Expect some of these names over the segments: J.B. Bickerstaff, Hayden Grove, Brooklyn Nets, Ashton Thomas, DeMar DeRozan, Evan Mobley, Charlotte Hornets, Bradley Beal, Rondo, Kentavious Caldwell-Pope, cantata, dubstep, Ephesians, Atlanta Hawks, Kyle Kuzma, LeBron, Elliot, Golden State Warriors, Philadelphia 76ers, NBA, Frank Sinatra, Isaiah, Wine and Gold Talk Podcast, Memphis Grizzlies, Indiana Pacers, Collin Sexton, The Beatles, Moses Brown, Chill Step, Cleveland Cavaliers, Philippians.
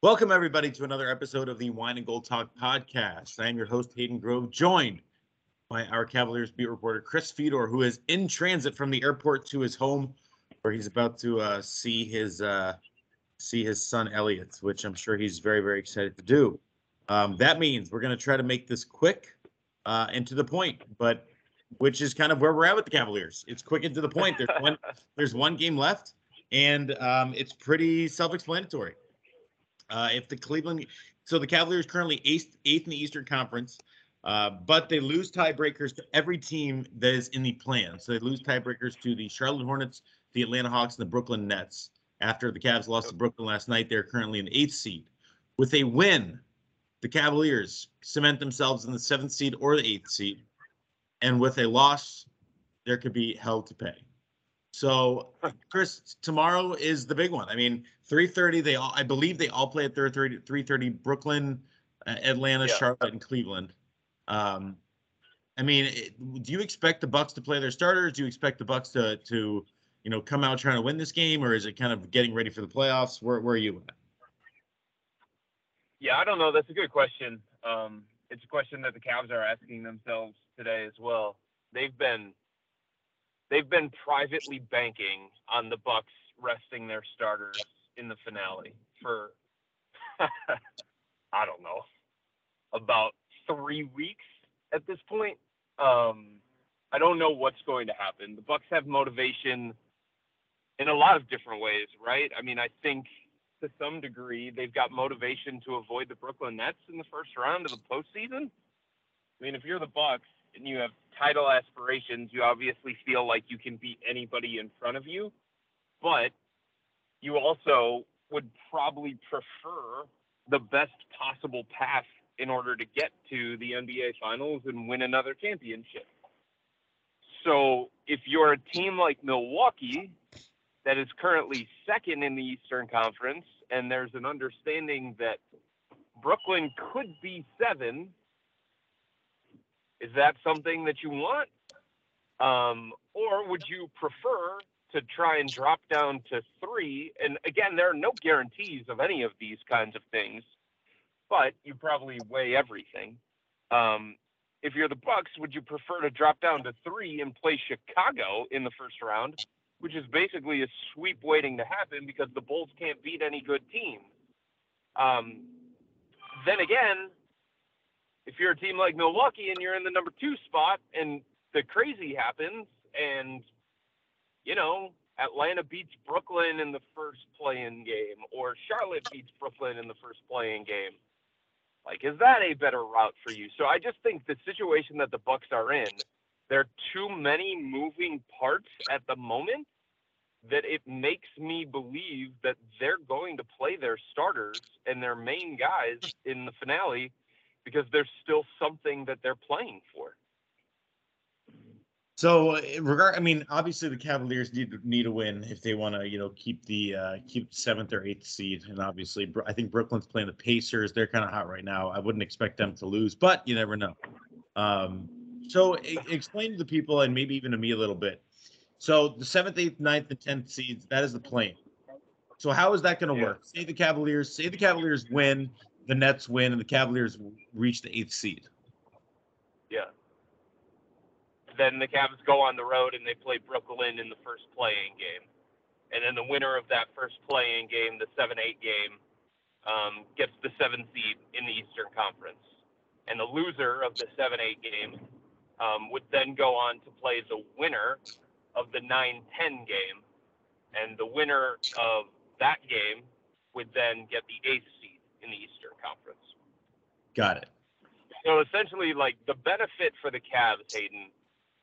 Welcome, everybody, to another episode of the Wine and Gold Talk Podcast. I am your host, Hayden Grove, joined by our Cavaliers beat reporter, Chris Fedor, who is in transit from the airport to his home, where he's about to see his son, Elliot, which I'm sure he's very, very excited to do. That means we're going to try to make this quick and to the point, but which is kind of where we're at with the Cavaliers. It's quick and to the point. There's one game left, and it's pretty self-explanatory. The Cavaliers currently eighth in the Eastern Conference, but they lose tiebreakers to every team that is in the play-in. So they lose tiebreakers to the Charlotte Hornets, the Atlanta Hawks, and the Brooklyn Nets. After the Cavs lost to Brooklyn last night, they're currently an eighth seed. With a win, the Cavaliers cement themselves in the seventh seed or the eighth seed, and with a loss, there could be hell to pay. So, Chris, tomorrow is the big one. I mean, 3:30. I believe they all play at 3:30. Brooklyn, Atlanta, yeah. Charlotte, and Cleveland. Do you expect the Bucks to play their starters? Do you expect the Bucks to come out trying to win this game, or is it kind of getting ready for the playoffs? Where are you at? Yeah, I don't know. That's a good question. It's a question that the Cavs are asking themselves today as well. They've been privately banking on the Bucks resting their starters in the finale for, I don't know, about 3 weeks at this point. I don't know what's going to happen. The Bucks have motivation in a lot of different ways, right? I mean, I think to some degree they've got motivation to avoid the Brooklyn Nets in the first round of the postseason. I mean, if you're the Bucks and you have title aspirations, you obviously feel like you can beat anybody in front of you, but you also would probably prefer the best possible path in order to get to the NBA Finals and win another championship. So if you're a team like Milwaukee that is currently second in the Eastern Conference, and there's an understanding that Brooklyn could be 7, is that something that you want? Or would you prefer to try and drop down to 3? And again, there are no guarantees of any of these kinds of things, but you probably weigh everything. If you're the Bucks, would you prefer to drop down to 3 and play Chicago in the first round, which is basically a sweep waiting to happen because the Bulls can't beat any good team? Then again, if you're a team like Milwaukee and you're in the number 2 spot and the crazy happens and, you know, Atlanta beats Brooklyn in the first play-in game or Charlotte beats Brooklyn in the first play-in game, like, is that a better route for you? So I just think the situation that the Bucks are in, there are too many moving parts at the moment that it makes me believe that they're going to play their starters and their main guys in the finale, because there's still something that they're playing for. So, obviously the Cavaliers need a win if they want to, keep the seventh or eighth seed. And obviously, I think Brooklyn's playing the Pacers. They're kind of hot right now. I wouldn't expect them to lose, but you never know. So, explain to the people and maybe even to me a little bit. So, the 7th, 8th, 9th, and 10th seeds, that is the play-in. So, how is that going to work? Say the Cavaliers win, the Nets win, and the Cavaliers reach the 8th seed. Yeah. then the Cavs go on the road and they play Brooklyn in the first play-in game. And then the winner of that first play-in game, the 7-8 game, gets the 7th seed in the Eastern Conference. And the loser of the 7-8 game would then go on to play the winner of the 9-10 game. And the winner of that game would then get the 8th seed in the Eastern Conference. Got it. So essentially, like, the benefit for the Cavs, Hayden,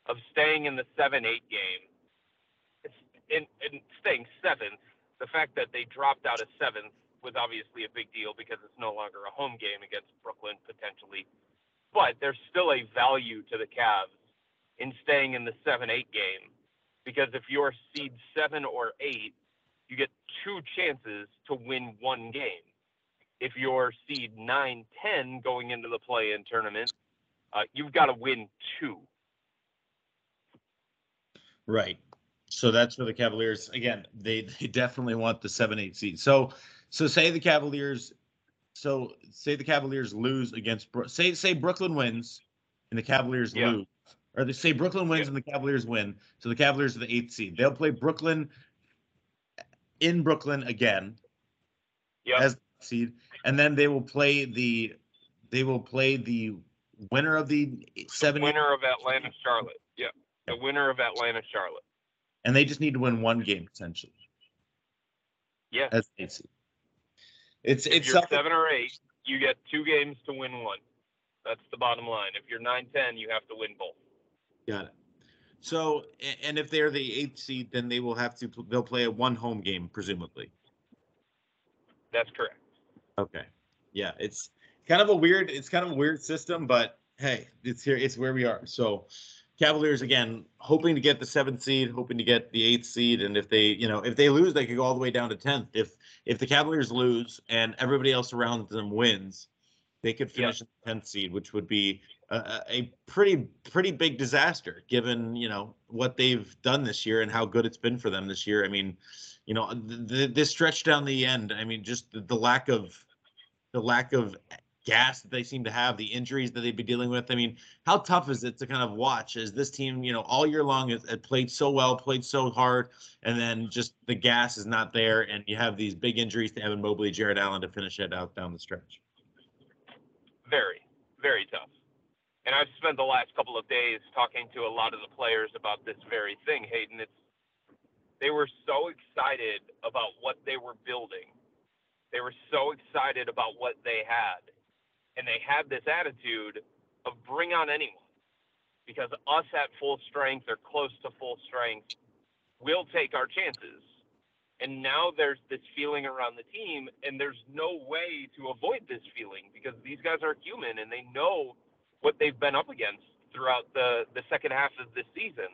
of staying in the 7-8 game, and staying 7th, the fact that they dropped out of 7th was obviously a big deal because it's no longer a home game against Brooklyn, potentially. But there's still a value to the Cavs in staying in the 7-8 game, because if you're seed 7 or 8, you get 2 chances to win one game. If you're seed 9-10 going into the play-in tournament, you've got to win 2. Right. So that's for the Cavaliers. Again, they definitely want the 7-8 seed. So say the Cavaliers lose against say Brooklyn wins and the Cavaliers lose. Or they say Brooklyn wins and the Cavaliers win. So the Cavaliers are the 8th seed. They'll play Brooklyn in Brooklyn again. As the seed. And then they will play the winner of the 7-8. Winner of Atlanta Charlotte. Yeah. The winner of Atlanta Charlotte. And they just need to win one game, essentially. Yeah. As they see. If you're 7 or 8, you get 2 games to win one. That's the bottom line. If you're 9-10, you have to win both. Got it. So, and if they're the 8th seed, then they will have to. They'll play a one home game, presumably. That's correct. Okay. Yeah, it's kind of a weird. It's kind of a weird system, but hey, it's here. It's where we are. So. Cavaliers, again, hoping to get the 7th seed, hoping to get the 8th seed. And if they, if they lose, they could go all the way down to 10th. If the Cavaliers lose and everybody else around them wins, they could finish in the 10th seed, which would be a pretty big disaster, given, what they've done this year and how good it's been for them this year. I mean, this stretch down the end, I mean, just the lack of gas that they seem to have, the injuries that they'd be dealing with. I mean, how tough is it to kind of watch as this team, all year long it played so well, played so hard, and then just the gas is not there, and you have these big injuries to Evan Mobley, Jared Allen to finish it out down the stretch. Very, very tough. And I've spent the last couple of days talking to a lot of the players about this very thing, Hayden. They were so excited about what they were building. They were so excited about what they had. And they had this attitude of bring on anyone, because us at full strength or close to full strength will take our chances. And now there's this feeling around the team, and there's no way to avoid this feeling because these guys are human and they know what they've been up against throughout the second half of this season.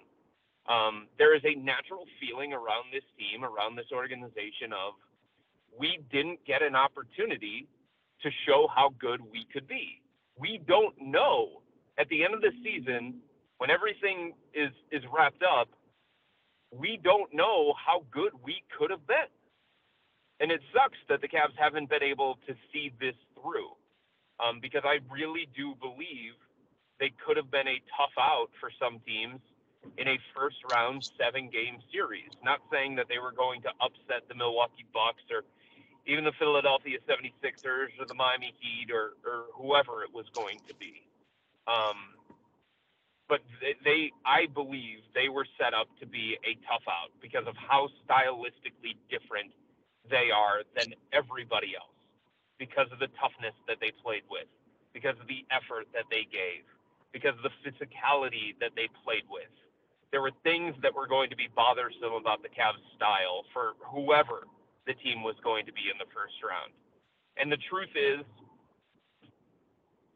There is a natural feeling around this team, around this organization of we didn't get an opportunity to show how good we could be. We don't know at the end of the season, when everything is wrapped up, we don't know how good we could have been. And it sucks that the Cavs haven't been able to see this through, because I really do believe they could have been a tough out for some teams in a first round 7-game series. Not saying that they were going to upset the Milwaukee Bucks or even the Philadelphia 76ers or the Miami Heat or whoever it was going to be. But I believe they were set up to be a tough out because of how stylistically different they are than everybody else, because of the toughness that they played with, because of the effort that they gave, because of the physicality that they played with. There were things that were going to be bothersome about the Cavs style for whoever the team was going to be in the first round. And the truth is,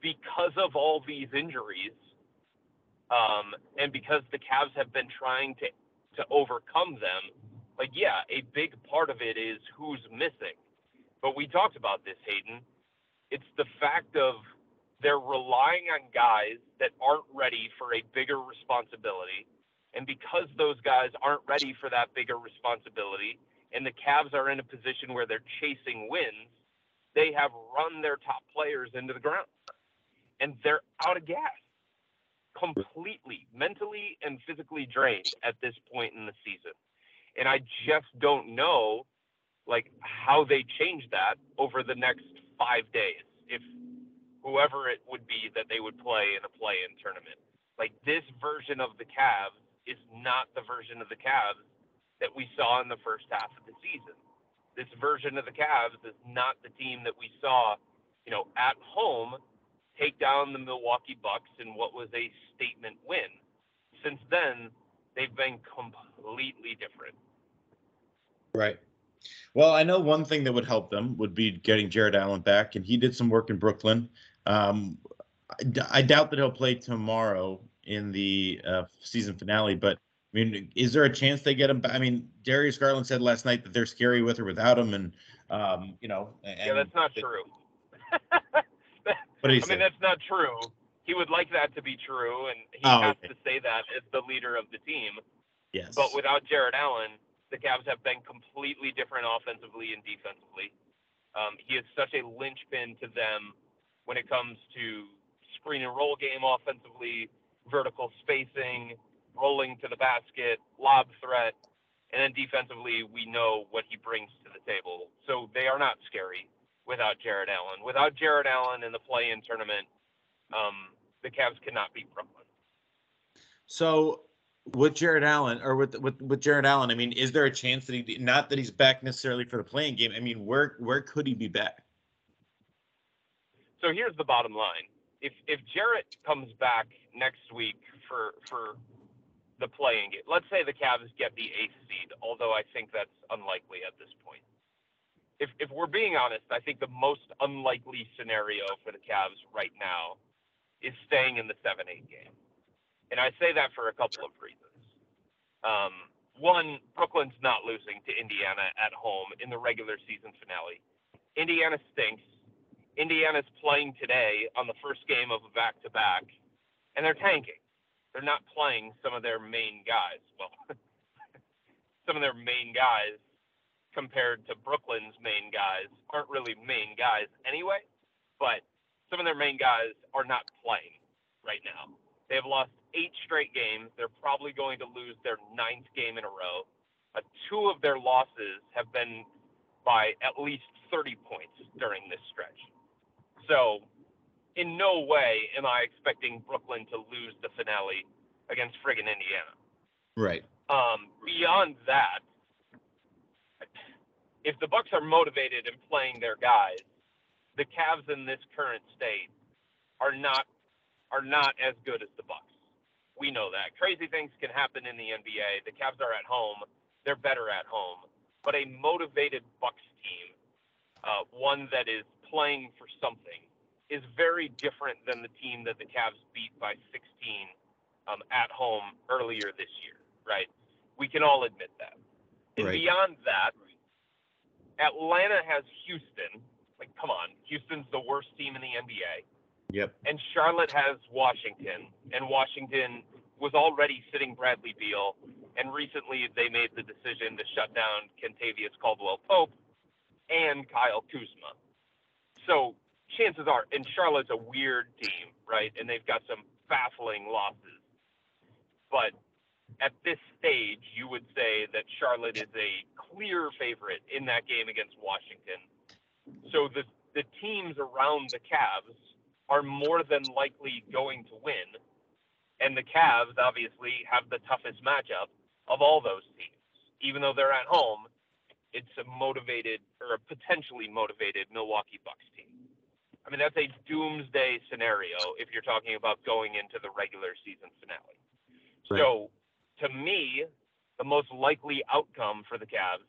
because of all these injuries, and because the Cavs have been trying to overcome them, a big part of it is who's missing. But we talked about this, Hayden. It's the fact of they're relying on guys that aren't ready for a bigger responsibility. And because those guys aren't ready for that bigger responsibility, and the Cavs are in a position where they're chasing wins, they have run their top players into the ground. And they're out of gas. completely mentally and physically drained at this point in the season. And I just don't know, like, how they change that over the next 5 days, if whoever it would be that they would play in a play-in tournament. Like, this version of the Cavs is not the version of the Cavs that we saw in the first half of the season. This version of the Cavs is not the team that we saw, you know, at home take down the Milwaukee Bucks in what was a statement win. Since then, they've been completely different. Right. Well, I know one thing that would help them would be getting Jared Allen back, and he did some work in Brooklyn. I doubt that he'll play tomorrow in the season finale, but I mean, is there a chance they get him back? I mean, Darius Garland said last night that they're scary with or without him, and you know. And yeah, that's not true. What do you say? I mean, that's not true. He would like that to be true, and he has to say that as the leader of the team. Yes. But without Jared Allen, the Cavs have been completely different offensively and defensively. He is such a linchpin to them when it comes to screen and roll game offensively, vertical spacing, rolling to the basket, lob threat, and then defensively we know what he brings to the table. So they are not scary without Jared Allen. Without Jared Allen in the play-in tournament, the Cavs cannot beat Brooklyn. So with Jared Allen, or with Jared Allen, I mean, is there a chance that he, not that he's back necessarily for the play-in game, I mean, where could he be back? So here's the bottom line. If Jarrett comes back next week for the play-in game, let's say the Cavs get the 8th seed, although I think that's unlikely at this point. If we're being honest, I think the most unlikely scenario for the Cavs right now is staying in the 7-8 game. And I say that for a couple of reasons. One, Brooklyn's not losing to Indiana at home in the regular season finale. Indiana stinks. Indiana's playing today on the first game of a back-to-back, and they're tanking. They're not playing some of their main guys. Well, some of their main guys compared to Brooklyn's main guys aren't really main guys anyway, but some of their main guys are not playing right now. They have lost 8 straight games. They're probably going to lose their 9th game in a row. 2 of their losses have been by at least 30 points during this stretch. So in no way am I expecting Brooklyn to lose the finale against friggin' Indiana. Right. Beyond that, if the Bucks are motivated and playing their guys, the Cavs in this current state are not as good as the Bucks. We know that. Crazy things can happen in the NBA. The Cavs are at home. They're better at home. But a motivated Bucks team, one that is playing for something, is very different than the team that the Cavs beat by 16 at home earlier this year, right? We can all admit that. And right. Beyond that, Atlanta has Houston. Like, come on. Houston's the worst team in the NBA. Yep. And Charlotte has Washington, and Washington was already sitting Bradley Beal, and recently they made the decision to shut down Kentavious Caldwell-Pope and Kyle Kuzma. So chances are, and Charlotte's a weird team, right? And they've got some baffling losses. But at this stage, you would say that Charlotte is a clear favorite in that game against Washington. So the teams around the Cavs are more than likely going to win, and the Cavs obviously have the toughest matchup of all those teams. Even though they're at home, it's a motivated or a potentially motivated Milwaukee Bucks team. I mean, that's a doomsday scenario if you're talking about going into the regular season finale. Right. So, to me, the most likely outcome for the Cavs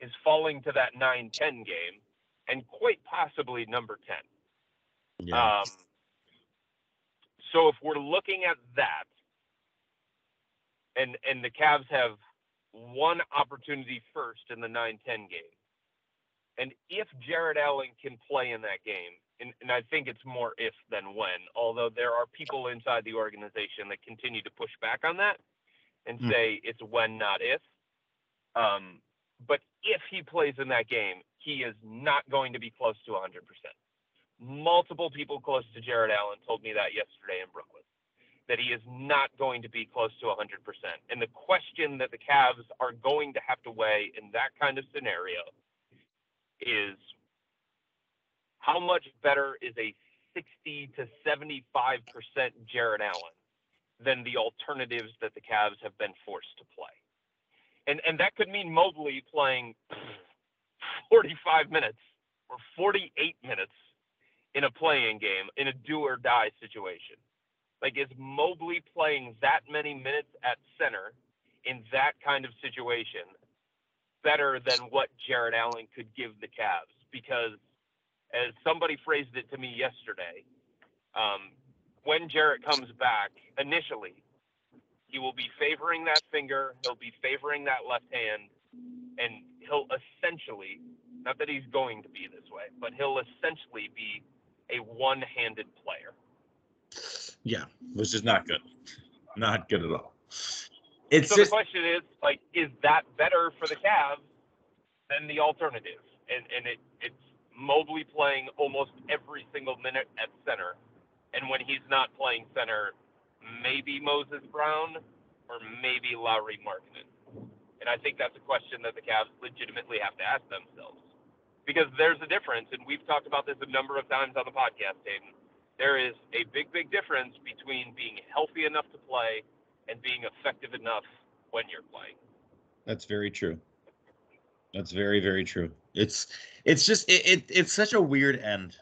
is falling to that 9-10 game and quite possibly number 10. Yeah. So if we're looking at that, and the Cavs have one opportunity first in the 9-10 game, and if Jared Allen can play in that game, and I think it's more if than when, although there are people inside the organization that continue to push back on that and say it's when, not if. But if he plays in that game, he is not going to be close to 100%. Multiple people close to Jared Allen told me that yesterday in Brooklyn. that he is not going to be close to 100%. And the question that the Cavs are going to have to weigh in that kind of scenario is how much better is a 60 to 75% Jared Allen than the alternatives that the Cavs have been forced to play. And that could mean Mobley playing 45 minutes or 48 minutes in a play-in game, in a do-or-die situation. Like, is Mobley playing that many minutes at center in that kind of situation better than what Jared Allen could give the Cavs? Because, as somebody phrased it to me yesterday, when Jarrett comes back, initially, he will be favoring that finger, he'll be favoring that left hand, and he'll essentially, not that he's going to be this way, but he'll essentially be a one-handed player. Yeah, which is not good. Not good at all. The question is, like, is that better for the Cavs than the alternative? And it's Mobley playing almost every single minute at center. And when he's not playing center, maybe Moses Brown or maybe Lauri Markkanen. And I think that's a question that the Cavs legitimately have to ask themselves, because there's a difference. And we've talked about this a number of times on the podcast, Hayden. There is a big, big difference between being healthy enough to play and being effective enough when you're playing. That's very true. That's very, very true. It's just such a weird end.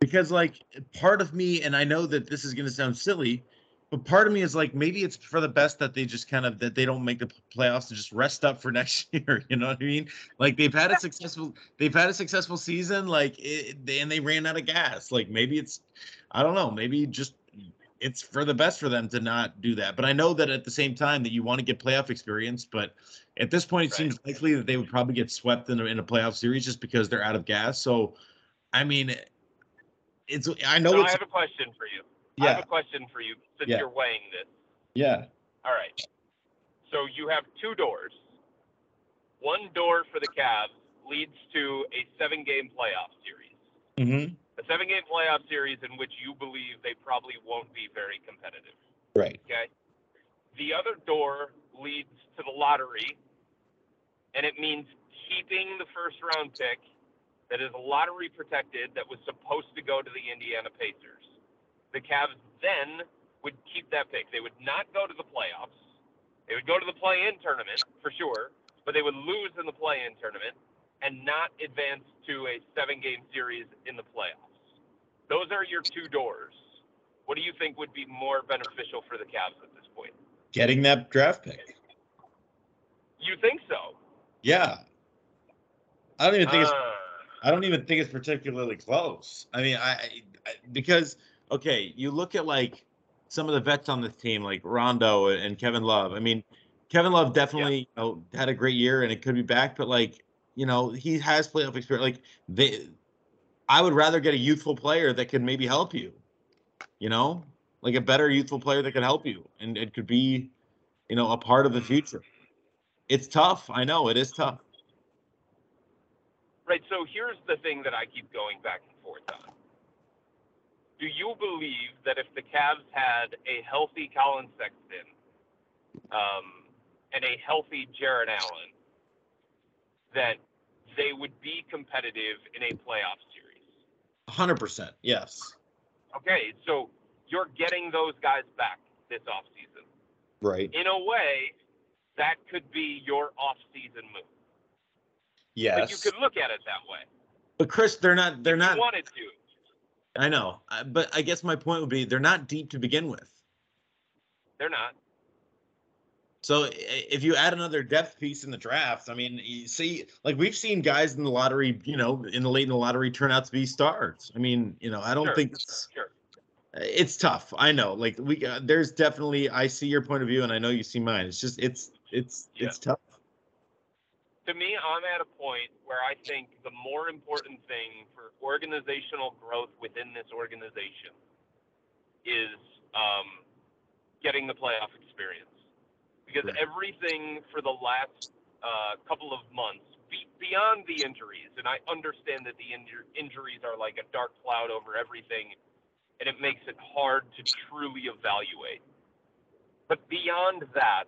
Because, like, part of me, and I know that this is going to sound silly, but part of me is like, maybe it's for the best that they just kind of, that they don't make the playoffs and just rest up for next year. You know what I mean? Like, they've had a successful season, and they ran out of gas. Like, maybe it's, I don't know, maybe just it's for the best for them to not do that. But I know that at the same time that you want to get playoff experience, but at this point, it seems likely that they would probably get swept in a playoff series just because they're out of gas. So, I mean, I have a question for you. Yeah. I have a question for you since you're weighing this. Yeah. All right. So you have two doors. One door for the Cavs leads to a 7-game playoff series. Mm-hmm. A 7-game playoff series in which you believe they probably won't be very competitive. Right. Okay. The other door leads to the lottery, and it means keeping the first-round pick that is lottery protected, that was supposed to go to the Indiana Pacers. The Cavs then would keep that pick. They would not go to the playoffs. They would go to the play-in tournament, for sure, but they would lose in the play-in tournament and not advance to a 7-game series in the playoffs. Those are your two doors. What do you think would be more beneficial for the Cavs at this point? Getting that draft pick. You think so? Yeah. I don't even think it's particularly close. I mean, because you look at, like, some of the vets on this team, like Rondo and Kevin Love. I mean, Kevin Love definitely had a great year and it could be back, but, like, you know, he has playoff experience. Like, I would rather get a youthful player that could maybe help you, you know, like a better youthful player that could help you and it could be, you know, a part of the future. It's tough. I know it is tough. Right, so here's the thing that I keep going back and forth on. Do you believe that if the Cavs had a healthy Collin Sexton and a healthy Jared Allen, that they would be competitive in a playoff series? 100%, yes. Okay, so you're getting those guys back this offseason. Right. In a way, that could be your offseason move. Yes. Like, you could look at it that way. But, Chris, they're not. You wanted to. I know. But I guess my point would be they're not deep to begin with. They're not. So if you add another depth piece in the draft, I mean, you see, like, we've seen guys in the lottery, you know, in the lottery turn out to be stars. I mean, you know, I don't think it's, it's tough. I know. Like, there's definitely, I see your point of view and I know you see mine. It's just, it's tough. To me, I'm at a point where I think the more important thing for organizational growth within this organization is getting the playoff experience. Because everything for the last couple of months, beyond the injuries, and I understand that the injuries are like a dark cloud over everything and it makes it hard to truly evaluate. But beyond that,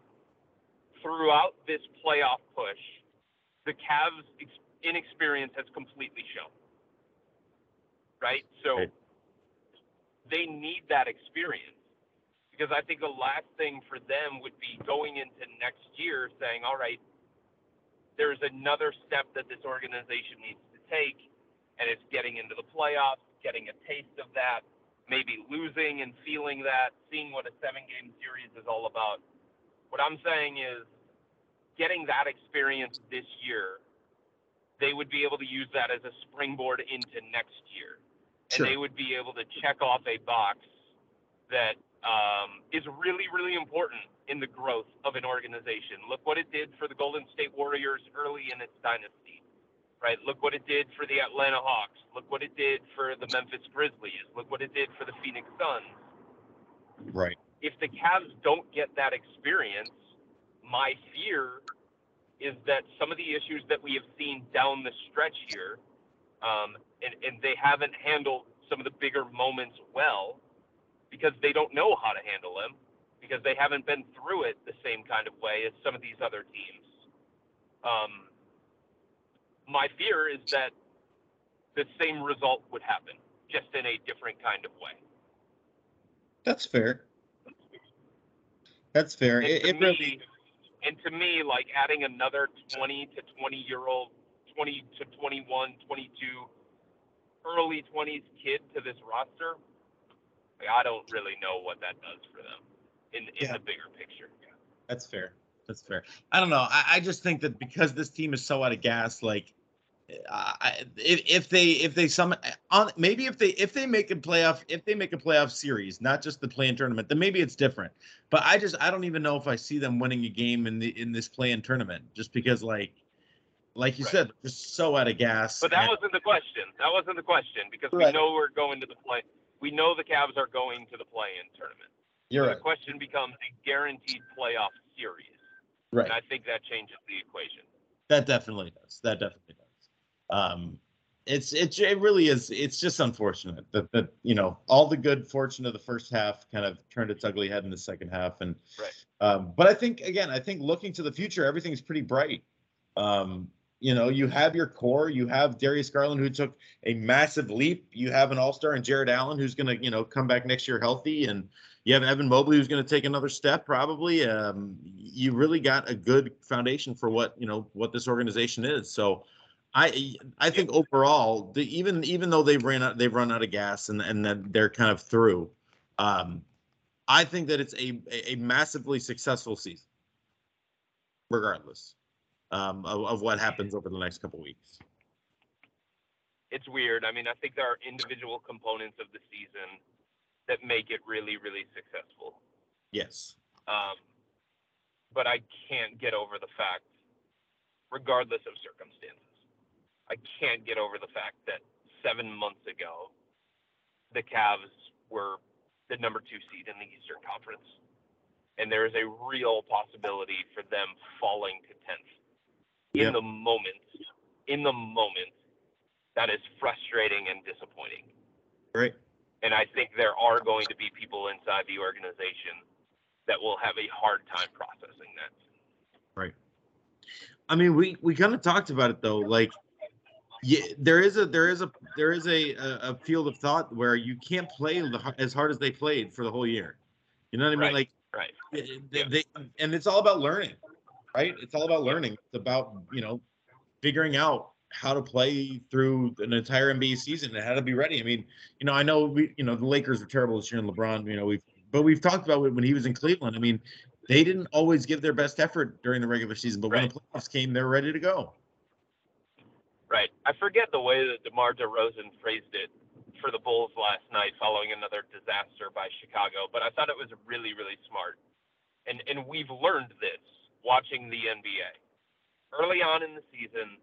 throughout this playoff push, the Cavs' inexperience has completely shown, right? So they need that experience, because I think the last thing for them would be going into next year saying, all right, there's another step that this organization needs to take, and it's getting into the playoffs, getting a taste of that, maybe losing and feeling that, seeing what a 7-game series is all about. What I'm saying is, getting that experience this year, they would be able to use that as a springboard into next year. Sure. And they would be able to check off a box that is really, really important in the growth of an organization. Look what it did for the Golden State Warriors early in its dynasty, right? Look what it did for the Atlanta Hawks. Look what it did for the Memphis Grizzlies. Look what it did for the Phoenix Suns. Right. If the Cavs don't get that experience, my fear is that some of the issues that we have seen down the stretch here, and they haven't handled some of the bigger moments well because they don't know how to handle them, because they haven't been through it the same kind of way as some of these other teams. My fear is that the same result would happen, just in a different kind of way. That's fair. That's fair. And to me, like adding another 20 to 21, 22, early 20s kid to this roster, like, I don't really know what that does for them in the bigger picture. Yeah. That's fair. That's fair. I don't know. I just think that because this team is so out of gas, like if they make a playoff series, not just the play-in tournament, then maybe it's different. But I don't even know if I see them winning a game in this play-in tournament, just because like you said, they're just so out of gas. But that wasn't the question because we know we're going to the play. We know the Cavs are going to the play-in tournament. You're right. The question becomes a guaranteed playoff series. Right. And I think that changes the equation. That definitely does. It's just unfortunate that you know, all the good fortune of the first half kind of turned its ugly head in the second half. And but I think looking to the future, everything's pretty bright. You know, you have your core, you have Darius Garland, who took a massive leap. You have an all-star in Jared Allen, who's going to, you know, come back next year healthy. And you have Evan Mobley, who's going to take another step probably. You really got a good foundation for what this organization is. So I think overall, even though they've run out of gas and that they're kind of through, I think that it's a massively successful season, regardless of what happens over the next couple weeks. It's weird. I mean, I think there are individual components of the season that make it really, really successful. Yes. But I can't get over the fact, regardless of circumstances, I can't get over the fact that 7 months ago, the Cavs were the number 2 seed in the Eastern Conference. And there is a real possibility for them falling to 10th. In the moment, that is frustrating and disappointing. Right. And I think there are going to be people inside the organization that will have a hard time processing that. Right. I mean, we kind of talked about it though. Like, yeah, there is a field of thought where you can't play as hard as they played for the whole year. You know what I mean? And it's all about learning. Right. It's all about learning. It's about, you know, figuring out how to play through an entire NBA season and how to be ready. I mean, you know, I know the Lakers were terrible this year and LeBron, you know, we've talked about it when he was in Cleveland. I mean, they didn't always give their best effort during the regular season, but when the playoffs came, they were ready to go. Right. I forget the way that DeMar DeRozan phrased it for the Bulls last night following another disaster by Chicago, but I thought it was really, really smart. And we've learned this watching the NBA. Early on in the season,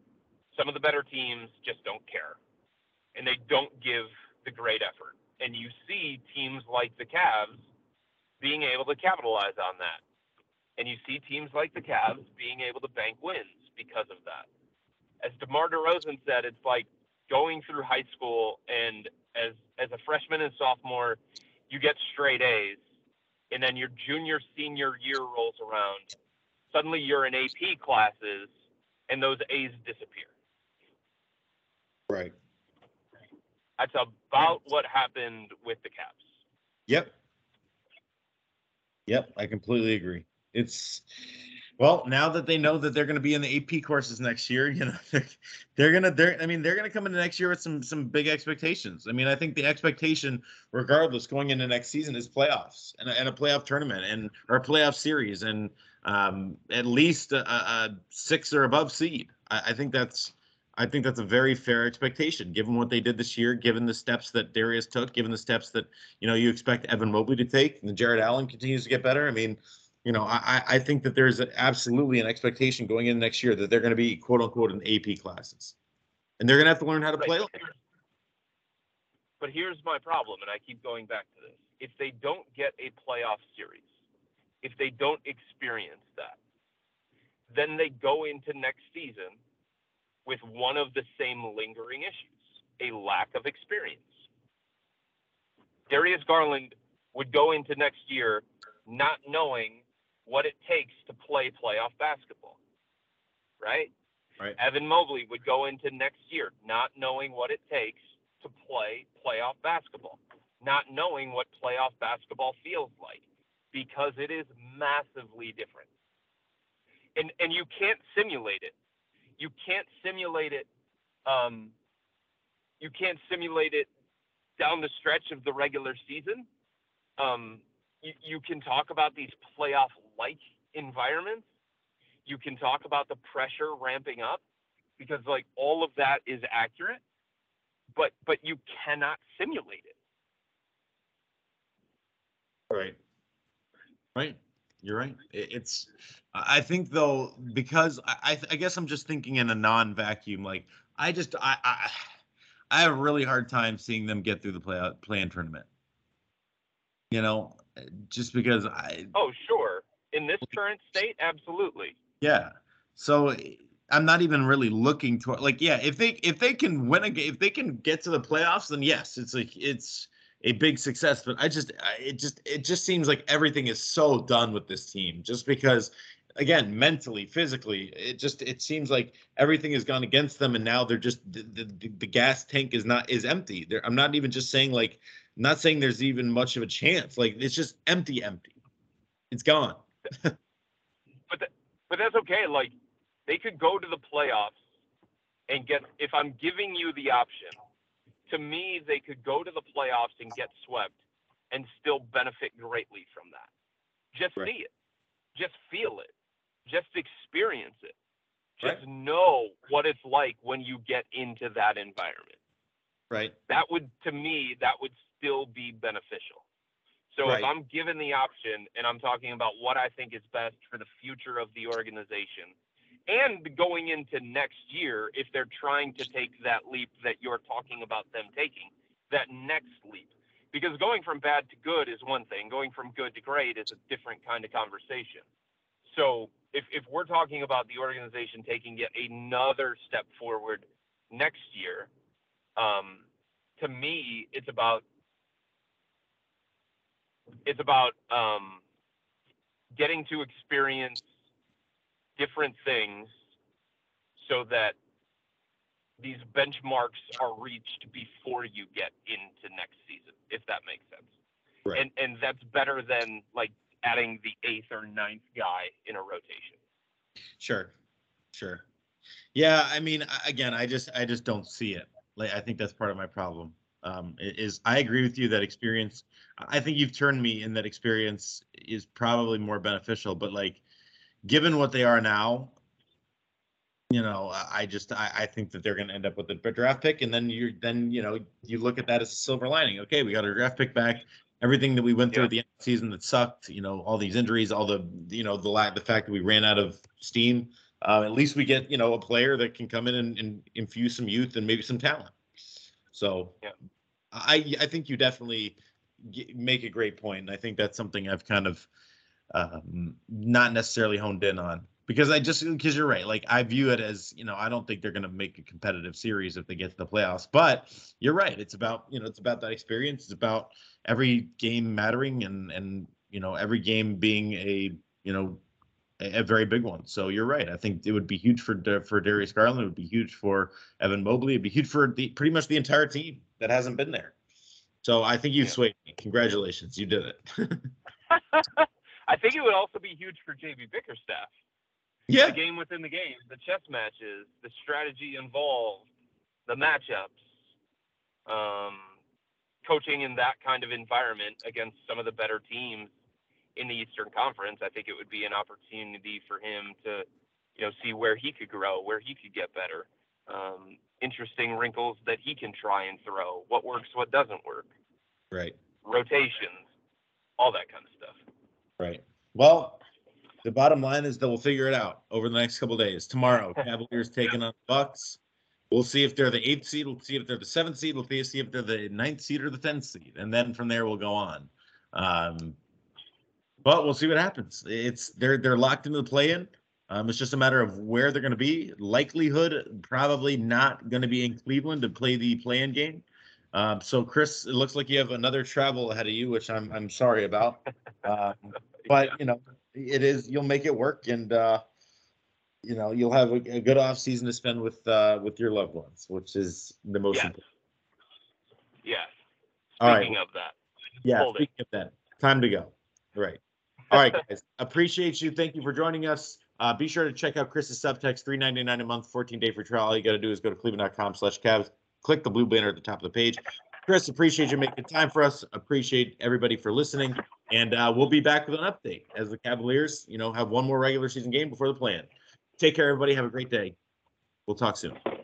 some of the better teams just don't care, and they don't give the great effort. And you see teams like the Cavs being able to capitalize on that. And you see teams like the Cavs being able to bank wins because of that. As DeMar DeRozan said, it's like going through high school and as a freshman and sophomore, you get straight A's, and then your junior, senior year rolls around. Suddenly you're in AP classes, and those A's disappear. Right. That's about what happened with the Caps. Yep, I completely agree. It's well, now that they know that they're going to be in the AP courses next year, you know, they're going to come into next year with some big expectations. I mean, I think the expectation, regardless, going into next season is playoffs and a playoff tournament or a playoff series and at least a 6 or above seed. I think that's a very fair expectation, given what they did this year, given the steps that Darius took, given the steps that, you know, you expect Evan Mobley to take, and Jared Allen continues to get better. I mean, you know, I think that there's absolutely an expectation going in next year that they're going to be, quote unquote, in AP classes, and they're going to have to learn how to play. But here's my problem, and I keep going back to this. If they don't get a playoff series, if they don't experience that, then they go into next season with one of the same lingering issues, a lack of experience. Darius Garland would go into next year not knowing what it takes to play playoff basketball, right? Evan Mobley would go into next year not knowing what it takes to play playoff basketball, not knowing what playoff basketball feels like, because it is massively different. And you can't simulate it. You can't simulate it. You can't simulate it down the stretch of the regular season. You can talk about these playoff-like environments. You can talk about the pressure ramping up, because like all of that is accurate, but you cannot simulate it. Right. You're right. It's, I think though, because I guess I'm just thinking in a non-vacuum. Like I have a really hard time seeing them get through the play-in tournament. You know, just because I. Oh sure, in this current state, absolutely. Yeah. So I'm not even really looking toward. Like yeah, if they can win a game, if they can get to the playoffs, then yes, it's a big success, but it just seems like everything is so done with this team, just because, again, mentally, physically, it seems like everything has gone against them, and now they're just the gas tank is empty. I'm not even just saying like, not saying there's even much of a chance. Like it's just empty. It's gone. but that's okay. Like they could go to the playoffs and get. If I'm giving you the option. To me, they could go to the playoffs and get swept and still benefit greatly from that. Just right. See it. Just feel it. Just experience it. Just right. Know what it's like when you get into that environment. Right. That would, to me, that would still be beneficial. So right. If I'm given the option, and I'm talking about what I think is best for the future of the organization, and going into next year, if they're trying to take that leap that you're talking about them taking, that next leap. Because going from bad to good is one thing. Going from good to great is a different kind of conversation. So if we're talking about the organization taking yet another step forward next year, to me, it's about getting to experience different things so that these benchmarks are reached before you get into next season, if that makes sense. Right. And that's better than like adding the 8th or 9th guy in a rotation. Sure. Yeah. I mean, again, I just don't see it. Like, I think that's part of my problem. I agree with you that experience, I think you've turned me in that experience is probably more beneficial, but like, given what they are now, you know, I think that they're going to end up with a draft pick, and then you look at that as a silver lining. Okay, we got our draft pick back. Everything that we went through at the end of the season that sucked, you know, all these injuries, all the, you know, the fact that we ran out of steam. At least we get, you know, a player that can come in and infuse some youth and maybe some talent. So, yeah. I think you definitely make a great point, and I think that's something I've kind of not necessarily honed in on Because you're right. Like, I view it as, you know, I don't think they're going to make a competitive series if they get to the playoffs. But you're right. It's about, you know, it's about that experience. It's about every game mattering and you know, every game being a, you know, a very big one. So you're right. I think it would be huge for Darius Garland. It would be huge for Evan Mobley. It'd be huge for pretty much the entire team that hasn't been there. So I think you've swayed me. Congratulations. You did it. I think it would also be huge for J.B. Bickerstaff. Yeah. The game within the game, the chess matches, the strategy involved, the matchups, coaching in that kind of environment against some of the better teams in the Eastern Conference. I think it would be an opportunity for him to, you know, see where he could grow, where he could get better, interesting wrinkles that he can try and throw, what works, what doesn't work. Right. Rotations, all that kind of stuff. Right. Well, the bottom line is that we'll figure it out over the next couple of days. Tomorrow, Cavaliers taking on the Bucks. We'll see if they're the 8th seed. We'll see if they're the 7th seed. We'll see if they're the 9th seed or the 10th seed. And then from there, we'll go on. But we'll see what happens. They're locked into the play-in. It's just a matter of where they're going to be. Likelihood, probably not going to be in Cleveland to play the play-in game. So, Chris, it looks like you have another travel ahead of you, which I'm sorry about. But, you know, it is, you'll make it work, and you know, you'll have a good off season to spend with your loved ones, which is the most important. Yes. Speaking of that, time to go. Right. All right, guys. Appreciate you. Thank you for joining us. Be sure to check out Chris's Subtext, $3.99 a month, 14-day free trial. All you got to do is go to cleveland.com/Cavs. Click the blue banner at the top of the page. Chris, appreciate you making time for us. Appreciate everybody for listening. And we'll be back with an update as the Cavaliers, you know, have one more regular season game before the play-in. Take care, everybody. Have a great day. We'll talk soon.